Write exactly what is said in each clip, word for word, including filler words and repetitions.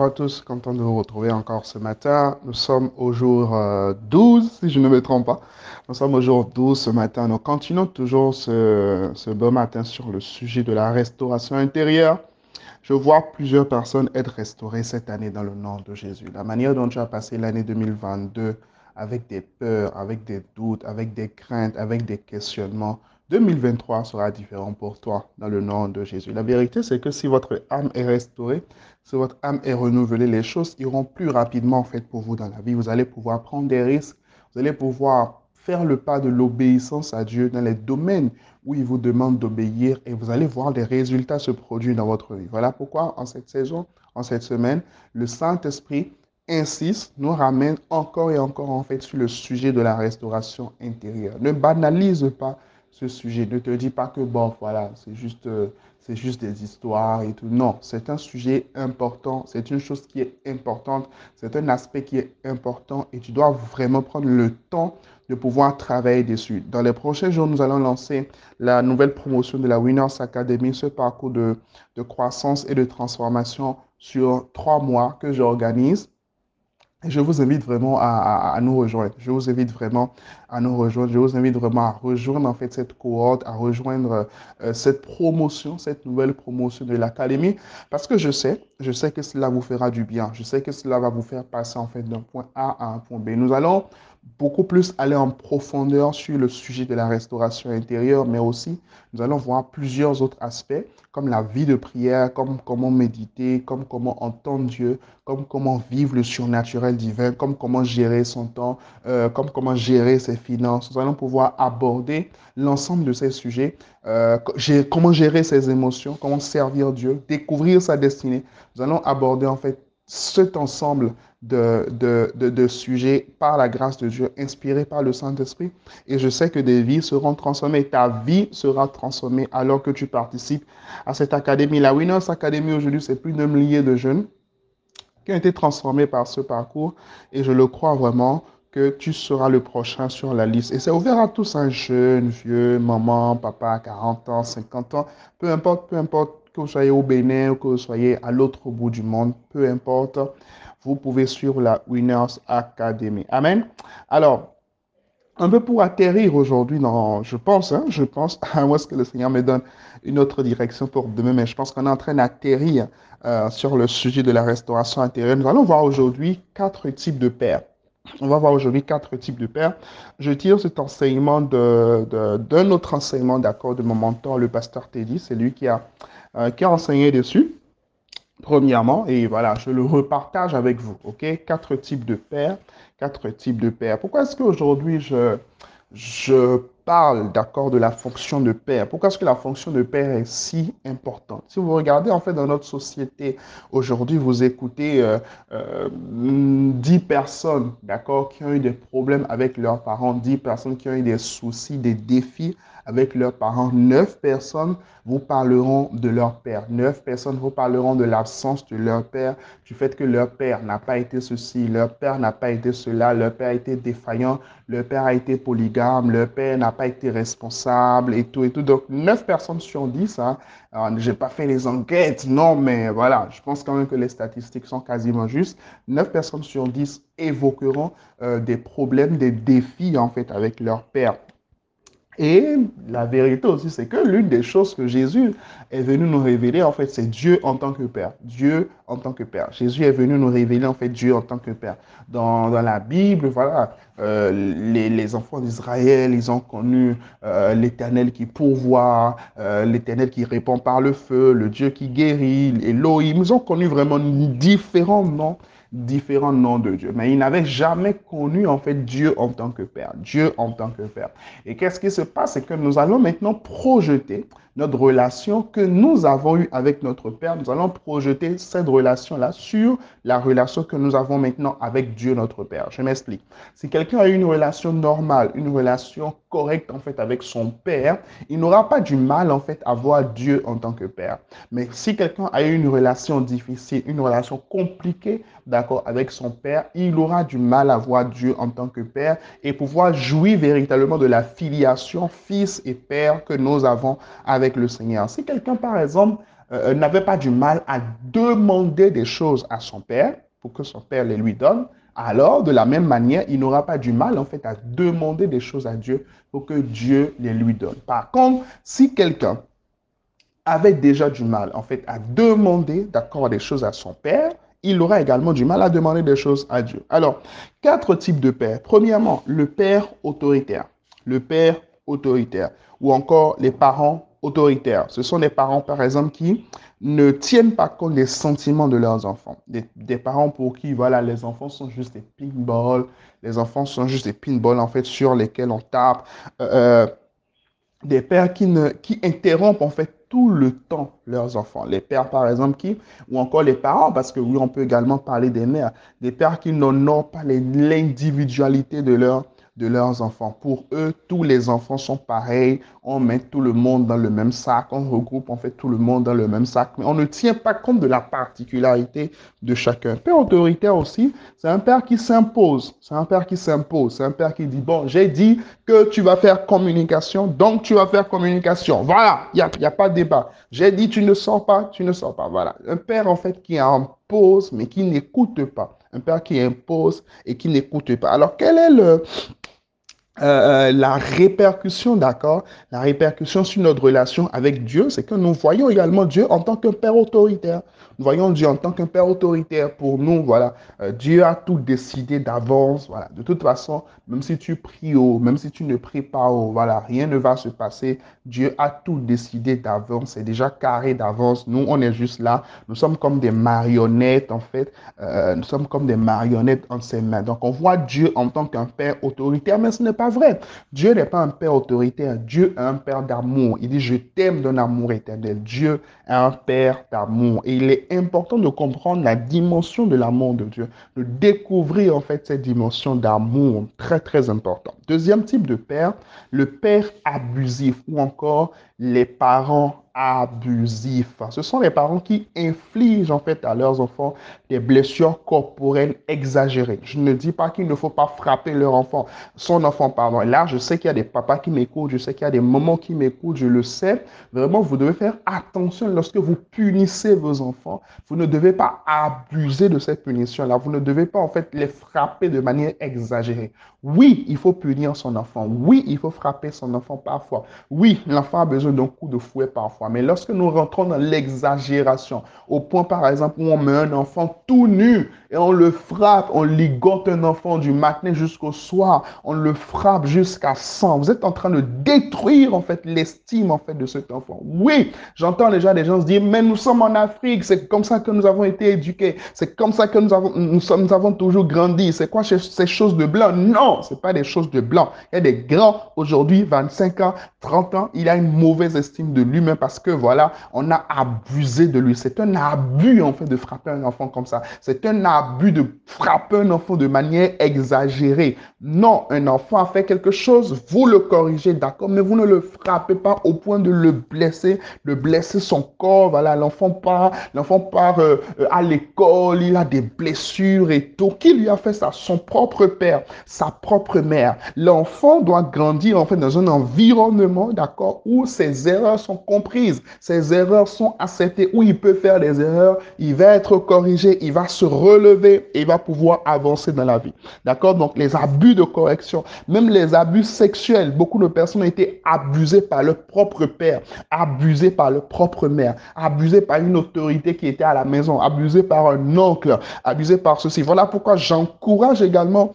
Bonjour à tous, content de vous retrouver encore ce matin. Nous sommes au jour douze, si je ne me trompe pas. Nous sommes au jour douze ce matin. Nous continuons toujours ce, ce beau matin sur le sujet de la restauration intérieure. Je vois plusieurs personnes être restaurées cette année dans le nom de Jésus. La manière dont tu as passé l'année deux mille vingt-deux avec des peurs, avec des doutes, avec des craintes, avec des questionnements, deux mille vingt-trois sera différent pour toi dans le nom de Jésus. La vérité, c'est que si votre âme est restaurée, si votre âme est renouvelée, les choses iront plus rapidement en fait pour vous dans la vie. Vous allez pouvoir prendre des risques, vous allez pouvoir faire le pas de l'obéissance à Dieu dans les domaines où il vous demande d'obéir et vous allez voir des résultats se produire dans votre vie. Voilà pourquoi en cette saison, en cette semaine, le Saint-Esprit insiste, nous ramène encore et encore en fait sur le sujet de la restauration intérieure. Ne banalise pas ce sujet, ne te dis pas que bon, voilà, c'est juste, c'est juste des histoires et tout. Non, c'est un sujet important, c'est une chose qui est importante, c'est un aspect qui est important et tu dois vraiment prendre le temps de pouvoir travailler dessus. Dans les prochains jours, nous allons lancer la nouvelle promotion de la Winners Academy, ce parcours de, de croissance et de transformation sur trois mois que j'organise. Je vous invite vraiment à, à, à nous rejoindre. Je vous invite vraiment à nous rejoindre. Je vous invite vraiment à rejoindre en fait cette cohorte, à rejoindre euh, cette promotion, cette nouvelle promotion de l'académie, parce que je sais, je sais que cela vous fera du bien. Je sais que cela va vous faire passer en fait d'un point A à un point B. Nous allons beaucoup plus aller en profondeur sur le sujet de la restauration intérieure, mais aussi nous allons voir plusieurs autres aspects, comme la vie de prière, comme comment méditer, comme comment entendre Dieu, comme comment vivre le surnaturel divin, comme comment gérer son temps, euh, comme comment gérer ses finances. Nous allons pouvoir aborder l'ensemble de ces sujets, euh, gérer, comment gérer ses émotions, comment servir Dieu, découvrir sa destinée. Nous allons aborder en fait cet ensemble de, de, de, de sujets par la grâce de Dieu, inspirés par le Saint-Esprit. Et je sais que des vies seront transformées. Ta vie sera transformée alors que tu participes à cette académie. La Winners Academy aujourd'hui, c'est plus d'un millier de jeunes qui ont été transformés par ce parcours. Et je le crois vraiment que tu seras le prochain sur la liste. Et c'est ouvert à tous, un jeune, vieux, maman, papa, quarante ans, cinquante ans, peu importe, peu importe. Que vous soyez au Bénin ou que vous soyez à l'autre bout du monde, peu importe, vous pouvez suivre la Winners Academy. Amen. Alors, un peu pour atterrir aujourd'hui, dans, je pense, hein, je pense, à moi ce que le Seigneur me donne une autre direction pour demain, mais je pense qu'on est en train d'atterrir euh, sur le sujet de la restauration intérieure. Nous allons voir aujourd'hui quatre types de pères. On va voir aujourd'hui quatre types de pères. Je tire cet enseignement de, de, d'un autre enseignement d'accord de mon mentor, le pasteur Teddy. C'est lui qui a Euh, qui a enseigné dessus, premièrement, et voilà, je le repartage avec vous, ok? Quatre types de pères, quatre types de pères. Pourquoi est-ce qu'aujourd'hui, je, je parle, d'accord, de la fonction de père? Pourquoi est-ce que la fonction de père est si importante? Si vous regardez, en fait, dans notre société, aujourd'hui, vous écoutez euh, euh, dix personnes, d'accord, qui ont eu des problèmes avec leurs parents, dix personnes qui ont eu des soucis, des défis avec leurs parents. Neuf personnes vous parleront de leur père. neuf personnes vous parleront de l'absence de leur père, du fait que leur père n'a pas été ceci, leur père n'a pas été cela, leur père a été défaillant, leur père a été polygame, leur père n'a pas été responsable et tout et tout. Donc, neuf personnes sur dix, hein, je n'ai pas fait les enquêtes, non, mais voilà, je pense quand même que les statistiques sont quasiment justes. neuf personnes sur dix évoqueront euh, des problèmes, des défis en fait avec leur père. Et la vérité aussi, c'est que l'une des choses que Jésus est venu nous révéler, en fait, c'est Dieu en tant que Père. Dieu en tant que Père. Jésus est venu nous révéler, en fait, Dieu en tant que Père. Dans, dans la Bible, voilà, euh, les, les enfants d'Israël, ils ont connu euh, l'Éternel qui pourvoit, euh, l'Éternel qui répond par le feu, le Dieu qui guérit, Elohim. Ils ont connu vraiment différents noms. différents noms de Dieu, mais ils n'avaient jamais connu en fait Dieu en tant que Père, Dieu en tant que Père. Et qu'est-ce qui se passe? C'est que nous allons maintenant projeter notre relation que nous avons eue avec notre Père, nous allons projeter cette relation-là sur la relation que nous avons maintenant avec Dieu notre Père. Je m'explique. Si quelqu'un a une relation normale, une relation correcte en fait avec son Père, il n'aura pas du mal en fait à voir Dieu en tant que Père. Mais si quelqu'un a eu une relation difficile, une relation compliquée, d'accord, avec son Père, il aura du mal à voir Dieu en tant que Père et pouvoir jouir véritablement de la filiation fils et père que nous avons avec le Seigneur. Si quelqu'un, par exemple, euh, n'avait pas du mal à demander des choses à son père pour que son père les lui donne, alors de la même manière, il n'aura pas du mal en fait à demander des choses à Dieu pour que Dieu les lui donne. Par contre, si quelqu'un avait déjà du mal en fait à demander d'accord des choses à son père, il aura également du mal à demander des choses à Dieu. Alors, quatre types de pères. Premièrement, le père autoritaire. Le père autoritaire ou encore les parents autoritaires. Ce sont des parents, par exemple, qui ne tiennent pas compte des sentiments de leurs enfants. Des, des parents pour qui, voilà, les enfants sont juste des pinballs, les enfants sont juste des pinballs, en fait, sur lesquels on tape. Euh, des pères qui, ne, qui interrompent, en fait, tout le temps leurs enfants. Les pères, par exemple, qui, ou encore les parents, parce que oui, on peut également parler des mères, des pères qui n'honorent pas l'individualité de leurs de leurs enfants. Pour eux, tous les enfants sont pareils. On met tout le monde dans le même sac. On regroupe en fait tout le monde dans le même sac. Mais on ne tient pas compte de la particularité de chacun. Père autoritaire aussi, c'est un père qui s'impose. C'est un père qui s'impose. C'est un père qui dit, bon, j'ai dit que tu vas faire communication, donc tu vas faire communication. Voilà, il n'y a, y a pas de débat. J'ai dit, tu ne sors pas, tu ne sors pas. Voilà. Un père en fait qui impose, mais qui n'écoute pas. Un père qui impose et qui n'écoute pas. Alors, quel est le... Euh, la répercussion, d'accord, la répercussion sur notre relation avec Dieu, c'est que nous voyons également Dieu en tant qu'un père autoritaire. Nous voyons Dieu en tant qu'un père autoritaire. Pour nous, voilà, euh, Dieu a tout décidé d'avance, voilà. De toute façon, même si tu pries haut, même si tu ne pries pas haut, voilà, rien ne va se passer. Dieu a tout décidé d'avance, c'est déjà carré d'avance. Nous, on est juste là. Nous sommes comme des marionnettes, en fait. Euh, nous sommes comme des marionnettes en ses mains. Donc, on voit Dieu en tant qu'un père autoritaire, mais ce n'est pas vrai. Dieu n'est pas un père autoritaire. Dieu est un père d'amour. Il dit, je t'aime d'un amour éternel. Dieu est un père d'amour. Et il est important de comprendre la dimension de l'amour de Dieu, de découvrir en fait cette dimension d'amour très, très importante. Deuxième type de père, le père abusif ou encore les parents abusifs. Ce sont les parents qui infligent en fait à leurs enfants des blessures corporelles exagérées. Je ne dis pas qu'il ne faut pas frapper leur enfant, son enfant, pardon. Et là, je sais qu'il y a des papas qui m'écoutent, je sais qu'il y a des mamans qui m'écoutent, je le sais. Vraiment, vous devez faire attention lorsque vous punissez vos enfants. Vous ne devez pas abuser de cette punition-là. Vous ne devez pas en fait les frapper de manière exagérée. Oui, il faut punir son enfant. Oui, il faut frapper son enfant parfois. Oui, l'enfant a besoin d'un coup de fouet parfois. Mais lorsque nous rentrons dans l'exagération, au point par exemple où on met un enfant tout nu et on le frappe, on ligote un enfant du matin jusqu'au soir, on le frappe jusqu'à cent. Vous êtes en train de détruire en fait l'estime en fait de cet enfant. Oui, j'entends déjà des gens se dire, mais nous sommes en Afrique, c'est comme ça que nous avons été éduqués, c'est comme ça que nous avons, nous sommes, nous avons toujours grandi. C'est quoi ces, ces choses de blanc? Non, c'est pas des choses de blanc. Il y a des grands aujourd'hui, vingt-cinq ans, trente ans, il a une mauvaise estime de lui-même parce Parce que voilà, on a abusé de lui. C'est un abus en fait de frapper un enfant comme ça. C'est un abus de frapper un enfant de manière exagérée. Non, un enfant a fait quelque chose, vous le corrigez, d'accord, mais vous ne le frappez pas au point de le blesser, de blesser son corps. Voilà, l'enfant part, l'enfant part euh, euh, à l'école, il a des blessures et tout. Qui lui a fait ça? Son propre père, sa propre mère. L'enfant doit grandir en fait dans un environnement, d'accord, où ses erreurs sont comprises. Ses erreurs sont acceptées, où il peut faire des erreurs, il va être corrigé, il va se relever et il va pouvoir avancer dans la vie. D'accord? Donc, les abus de correction, même les abus sexuels, beaucoup de personnes ont été abusées par leur propre père, abusées par leur propre mère, abusées par une autorité qui était à la maison, abusées par un oncle, abusées par ceci. Voilà pourquoi j'encourage également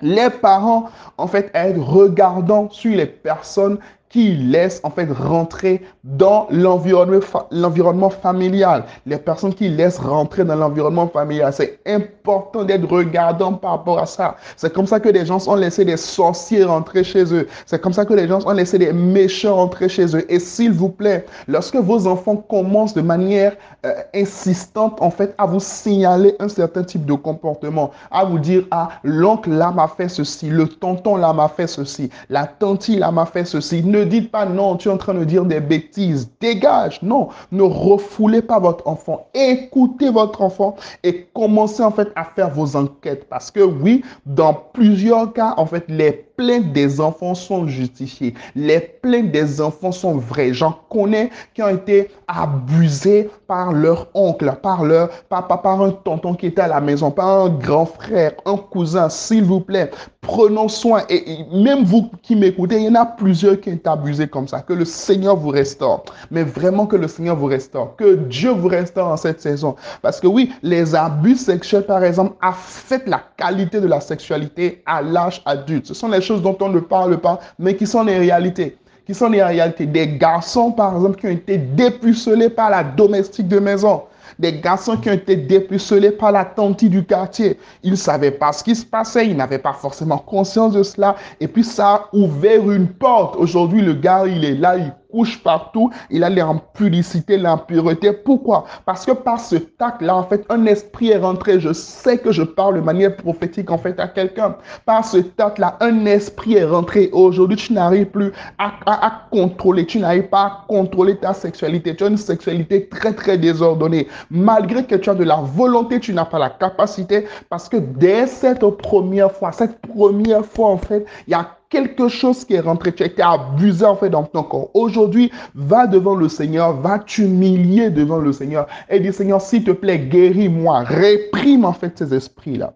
les parents, en fait, à être regardants sur les personnes qui laissent en fait rentrer dans l'environnement fa- l'environnement familial. Les personnes qui laissent rentrer dans l'environnement familial, c'est important d'être regardant par rapport à ça. C'est comme ça que des gens ont laissé des sorciers rentrer chez eux. C'est comme ça que les gens ont laissé des méchants rentrer chez eux. Et s'il vous plaît, lorsque vos enfants commencent de manière euh, insistante en fait à vous signaler un certain type de comportement, à vous dire, ah, l'oncle là m'a fait ceci, le tonton là m'a fait ceci, la tantie là m'a fait ceci. Ne dites pas non, tu es en train de dire des bêtises, dégage. Non, ne refoulez pas votre enfant, écoutez votre enfant et commencez en fait à faire vos enquêtes, parce que oui, dans plusieurs cas en fait les plaintes des enfants sont justifiées. Les plaintes des enfants sont vraies. J'en connais qui ont été abusés par leur oncle, par leur papa, par un tonton qui était à la maison, par un grand frère, un cousin. S'il vous plaît, prenons soin. Et, et même vous qui m'écoutez, il y en a plusieurs qui ont été abusés comme ça. Que le Seigneur vous restaure. Mais vraiment que le Seigneur vous restaure. Que Dieu vous restaure en cette saison. Parce que oui, les abus sexuels, par exemple, affectent la qualité de la sexualité à l'âge adulte. Ce sont les choses dont on ne parle pas, mais qui sont des réalités. Qui sont des réalités. Des garçons, par exemple, qui ont été dépucelés par la domestique de maison. Des garçons qui ont été dépucelés par la tante du quartier. Ils ne savaient pas ce qui se passait, ils n'avaient pas forcément conscience de cela. Et puis ça a ouvert une porte. Aujourd'hui, le gars, il est là, il couche partout, il a l'impudicité, l'impureté. Pourquoi? Parce que par ce tact-là, en fait, un esprit est rentré. Je sais que je parle de manière prophétique, en fait, à quelqu'un. Par ce tact-là, un esprit est rentré. Aujourd'hui, tu n'arrives plus à, à, à contrôler, tu n'arrives pas à contrôler ta sexualité. Tu as une sexualité très, très désordonnée. Malgré que tu as de la volonté, tu n'as pas la capacité, parce que dès cette première fois, cette première fois, en fait, il y a quelque chose qui est rentré, tu as été abusé en fait dans ton corps. Aujourd'hui, va devant le Seigneur, va t'humilier devant le Seigneur et dis, Seigneur, s'il te plaît, guéris-moi, réprime en fait ces esprits-là.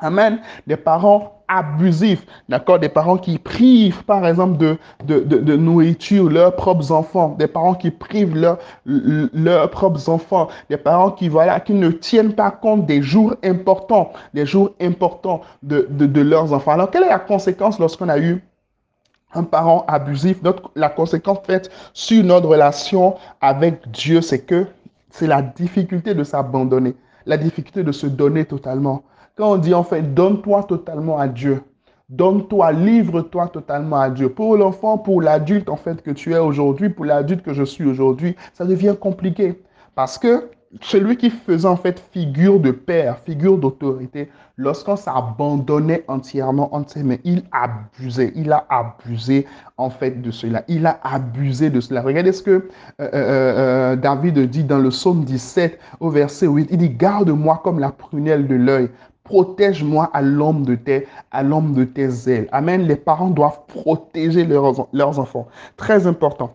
Amen. Des parents abusifs, d'accord, des parents qui privent, par exemple, de, de, de, de nourriture leurs propres enfants, des parents qui privent leur, leurs propres enfants, des parents qui, voilà, qui ne tiennent pas compte des jours importants, des jours importants de, de, de leurs enfants. Alors, quelle est la conséquence lorsqu'on a eu un parent abusif? Notre, la conséquence faite sur notre relation avec Dieu, c'est que c'est la difficulté de s'abandonner, la difficulté de se donner totalement. Quand on dit, en fait, donne-toi totalement à Dieu. Donne-toi, livre-toi totalement à Dieu. Pour l'enfant, pour l'adulte, en fait, que tu es aujourd'hui, pour l'adulte que je suis aujourd'hui, ça devient compliqué. Parce que celui qui faisait, en fait, figure de père, figure d'autorité, lorsqu'on s'abandonnait entièrement entre ses mains, il abusait. Il a abusé, en fait, de cela. Il a abusé de cela. Regardez ce que euh, euh, euh, David dit dans le psaume dix-sept, au verset huit. Il dit, « Garde-moi comme la prunelle de l'œil. » Protège-moi à l'ombre de tes, à l'ombre de tes ailes. Amen. Les parents doivent protéger leurs, leurs enfants. Très important.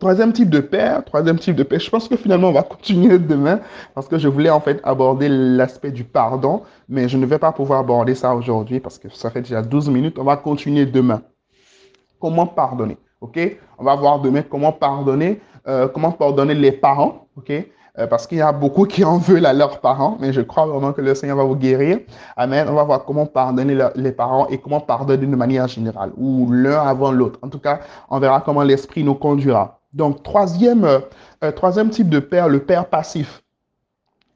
Troisième type de père, troisième type de père. Je pense que finalement, on va continuer demain parce que je voulais en fait aborder l'aspect du pardon, mais je ne vais pas pouvoir aborder ça aujourd'hui parce que ça fait déjà douze minutes. On va continuer demain. Comment pardonner? OK? On va voir demain comment pardonner, euh, comment pardonner les parents. OK? Parce qu'il y a beaucoup qui en veulent à leurs parents, mais je crois vraiment que le Seigneur va vous guérir. Amen. On va voir comment pardonner les parents et comment pardonner de manière générale, ou l'un avant l'autre. En tout cas, on verra comment l'esprit nous conduira. Donc, troisième, euh, troisième type de père, le père passif.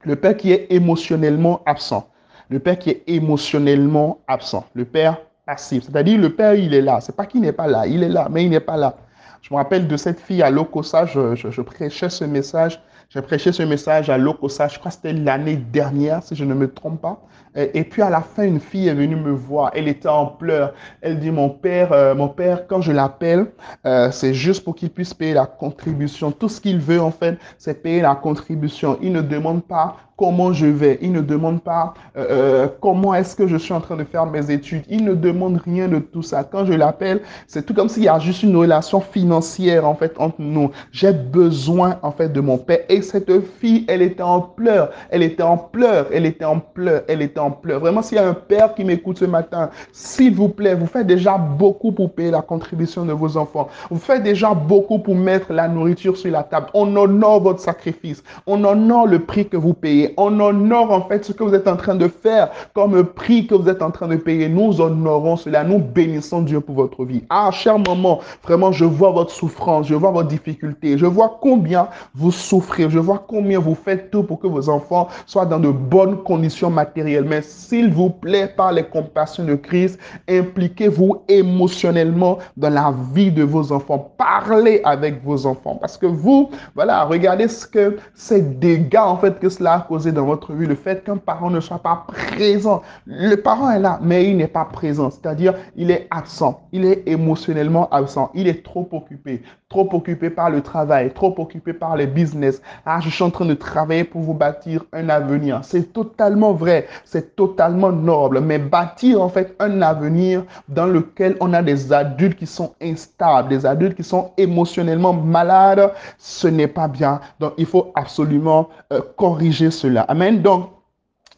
Le père qui est émotionnellement absent. Le père qui est émotionnellement absent. Le père passif. C'est-à-dire, le père, il est là. C'est pas qu'il n'est pas là. Il est là, mais il n'est pas là. Je me rappelle de cette fille à Lokossa. Je, je, je prêchais ce message. J'ai prêché ce message à Lokossa, je crois que c'était l'année dernière, si je ne me trompe pas. Et, et puis à la fin, une fille est venue me voir, elle était en pleurs. Elle dit, mon père, euh, mon père, quand je l'appelle, euh, c'est juste pour qu'il puisse payer la contribution. Tout ce qu'il veut, en fait, c'est payer la contribution. Il ne demande pas comment je vais. Il ne demande pas euh, comment est-ce que je suis en train de faire mes études. Il ne demande rien de tout ça. Quand je l'appelle, c'est tout comme s'il y a juste une relation financière, en fait, entre nous. J'ai besoin, en fait, de mon père. Et cette fille, elle était en pleurs. Elle était en pleurs. Elle était en pleurs. Elle était en pleurs. Vraiment, s'il y a un père qui m'écoute ce matin, s'il vous plaît, vous faites déjà beaucoup pour payer la contribution de vos enfants. Vous faites déjà beaucoup pour mettre la nourriture sur la table. On honore votre sacrifice. On honore le prix que vous payez. payer. On honore en fait ce que vous êtes en train de faire comme prix que vous êtes en train de payer. Nous honorons cela. Nous bénissons Dieu pour votre vie. Ah, chère maman, vraiment, je vois votre souffrance. Je vois votre difficulté. Je vois combien vous souffrez. Je vois combien vous faites tout pour que vos enfants soient dans de bonnes conditions matérielles. Mais s'il vous plaît, par les compassions de Christ, impliquez-vous émotionnellement dans la vie de vos enfants. Parlez avec vos enfants. Parce que vous, voilà, regardez ce que ces dégâts, en fait, que cela a causé dans votre vie. Le fait qu'un parent ne soit pas présent. Le parent est là, mais il n'est pas présent. C'est-à-dire, il est absent. Il est émotionnellement absent. Il est trop occupé. Trop occupé par le travail. Trop occupé par les business. Ah, je suis en train de travailler pour vous bâtir un avenir. C'est totalement vrai. C'est totalement noble. Mais bâtir, en fait, un avenir dans lequel on a des adultes qui sont instables, des adultes qui sont émotionnellement malades, ce n'est pas bien. Donc, il faut absolument euh, corriger cela. Amen. Donc,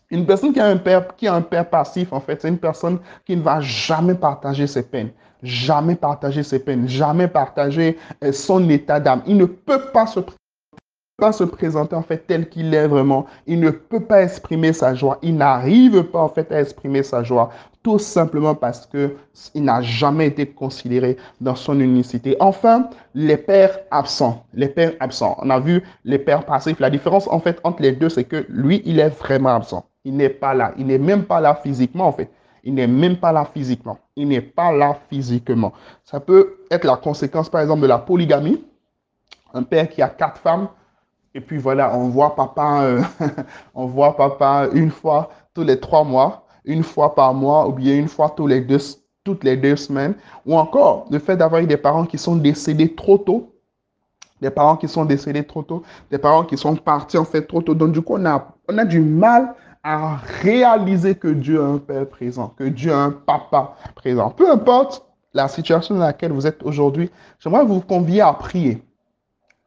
une personne qui a un père, qui a un père passif, en fait, c'est une personne qui ne va jamais partager ses peines. Jamais partager ses peines. Jamais partager euh, son état d'âme. Il ne peut pas se pas se présenter en fait tel qu'il est vraiment. Il ne peut pas exprimer sa joie. Il n'arrive pas en fait à exprimer sa joie. Tout simplement parce que il n'a jamais été considéré dans son unicité. Enfin, les pères absents. Les pères absents. On a vu les pères passifs. La différence en fait entre les deux, c'est que lui, il est vraiment absent. Il n'est pas là. Il n'est même pas là physiquement en fait. Il n'est même pas là physiquement. Il n'est pas là physiquement. Ça peut être la conséquence par exemple de la polygamie. Un père qui a quatre femmes. Et puis voilà, on voit papa, euh, on voit papa une fois tous les trois mois, une fois par mois, ou bien une fois tous les deux, toutes les deux semaines. Ou encore, le fait d'avoir des parents qui sont décédés trop tôt, des parents qui sont décédés trop tôt, des parents qui sont partis en fait trop tôt. Donc du coup, on a, on a du mal à réaliser que Dieu a un père présent, que Dieu a un papa présent. Peu importe la situation dans laquelle vous êtes aujourd'hui, j'aimerais vous convier à prier,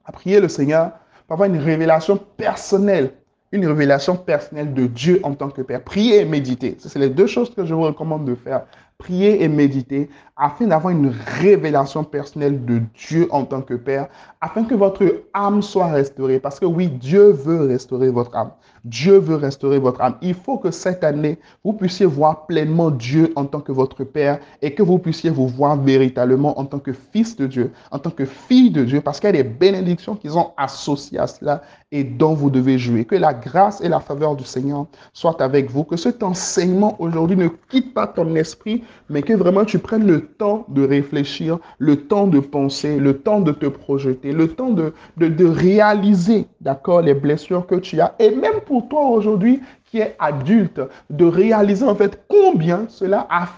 à prier le Seigneur, avoir une révélation personnelle, une révélation personnelle de Dieu en tant que Père. Prier et méditer, c'est les deux choses que je vous recommande de faire. Prier et méditer afin d'avoir une révélation personnelle de Dieu en tant que Père, afin que votre âme soit restaurée. Parce que oui, Dieu veut restaurer votre âme. Dieu veut restaurer votre âme. Il faut que cette année, vous puissiez voir pleinement Dieu en tant que votre Père et que vous puissiez vous voir véritablement en tant que fils de Dieu, en tant que fille de Dieu, parce qu'il y a des bénédictions qui sont associées à cela et dont vous devez jouer. Que la grâce et la faveur du Seigneur soient avec vous. Que cet enseignement aujourd'hui ne quitte pas ton esprit, mais que vraiment tu prennes le temps de réfléchir, le temps de penser, le temps de te projeter, le temps de, de, de réaliser, d'accord, les blessures que tu as. Et même pour toi aujourd'hui qui es adulte, de réaliser en fait combien cela affecte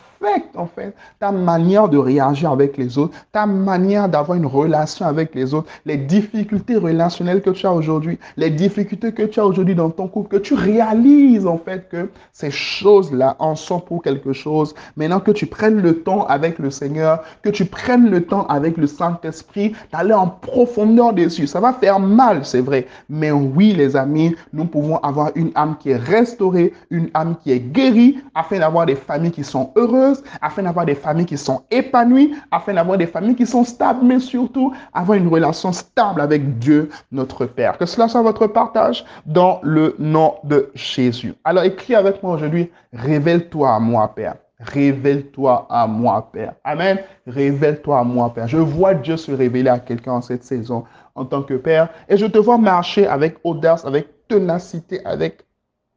en fait ta manière de réagir avec les autres, ta manière d'avoir une relation avec les autres, les difficultés relationnelles que tu as aujourd'hui, les difficultés que tu as aujourd'hui dans ton couple, que tu réalises en fait que ces choses-là en sont pour quelque chose. Maintenant que tu prennes le temps avec le Seigneur, que tu prennes le temps avec le Saint-Esprit, d'aller en profondeur dessus. Ça va faire mal, c'est vrai. Mais oui, les amis, nous pouvons avoir une âme qui est restaurée, une âme qui est guérie, afin d'avoir des familles qui sont heureuses, afin d'avoir des familles qui sont épanouies, afin d'avoir des familles qui sont stables, mais surtout avoir une relation stable avec Dieu, notre Père. Que cela soit votre partage dans le nom de Jésus. Alors écris avec moi aujourd'hui, révèle-toi à moi, Père. Révèle-toi à moi, Père. Amen. Révèle-toi à moi, Père. Je vois Dieu se révéler à quelqu'un en cette saison en tant que Père, et je te vois marcher avec audace, avec ténacité, avec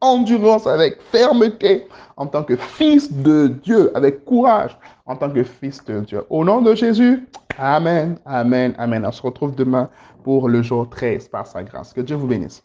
endurance, avec fermeté, en tant que fils de Dieu, avec courage, en tant que fils de Dieu. Au nom de Jésus, Amen, Amen, Amen. On se retrouve demain pour le jour treize par sa grâce. Que Dieu vous bénisse.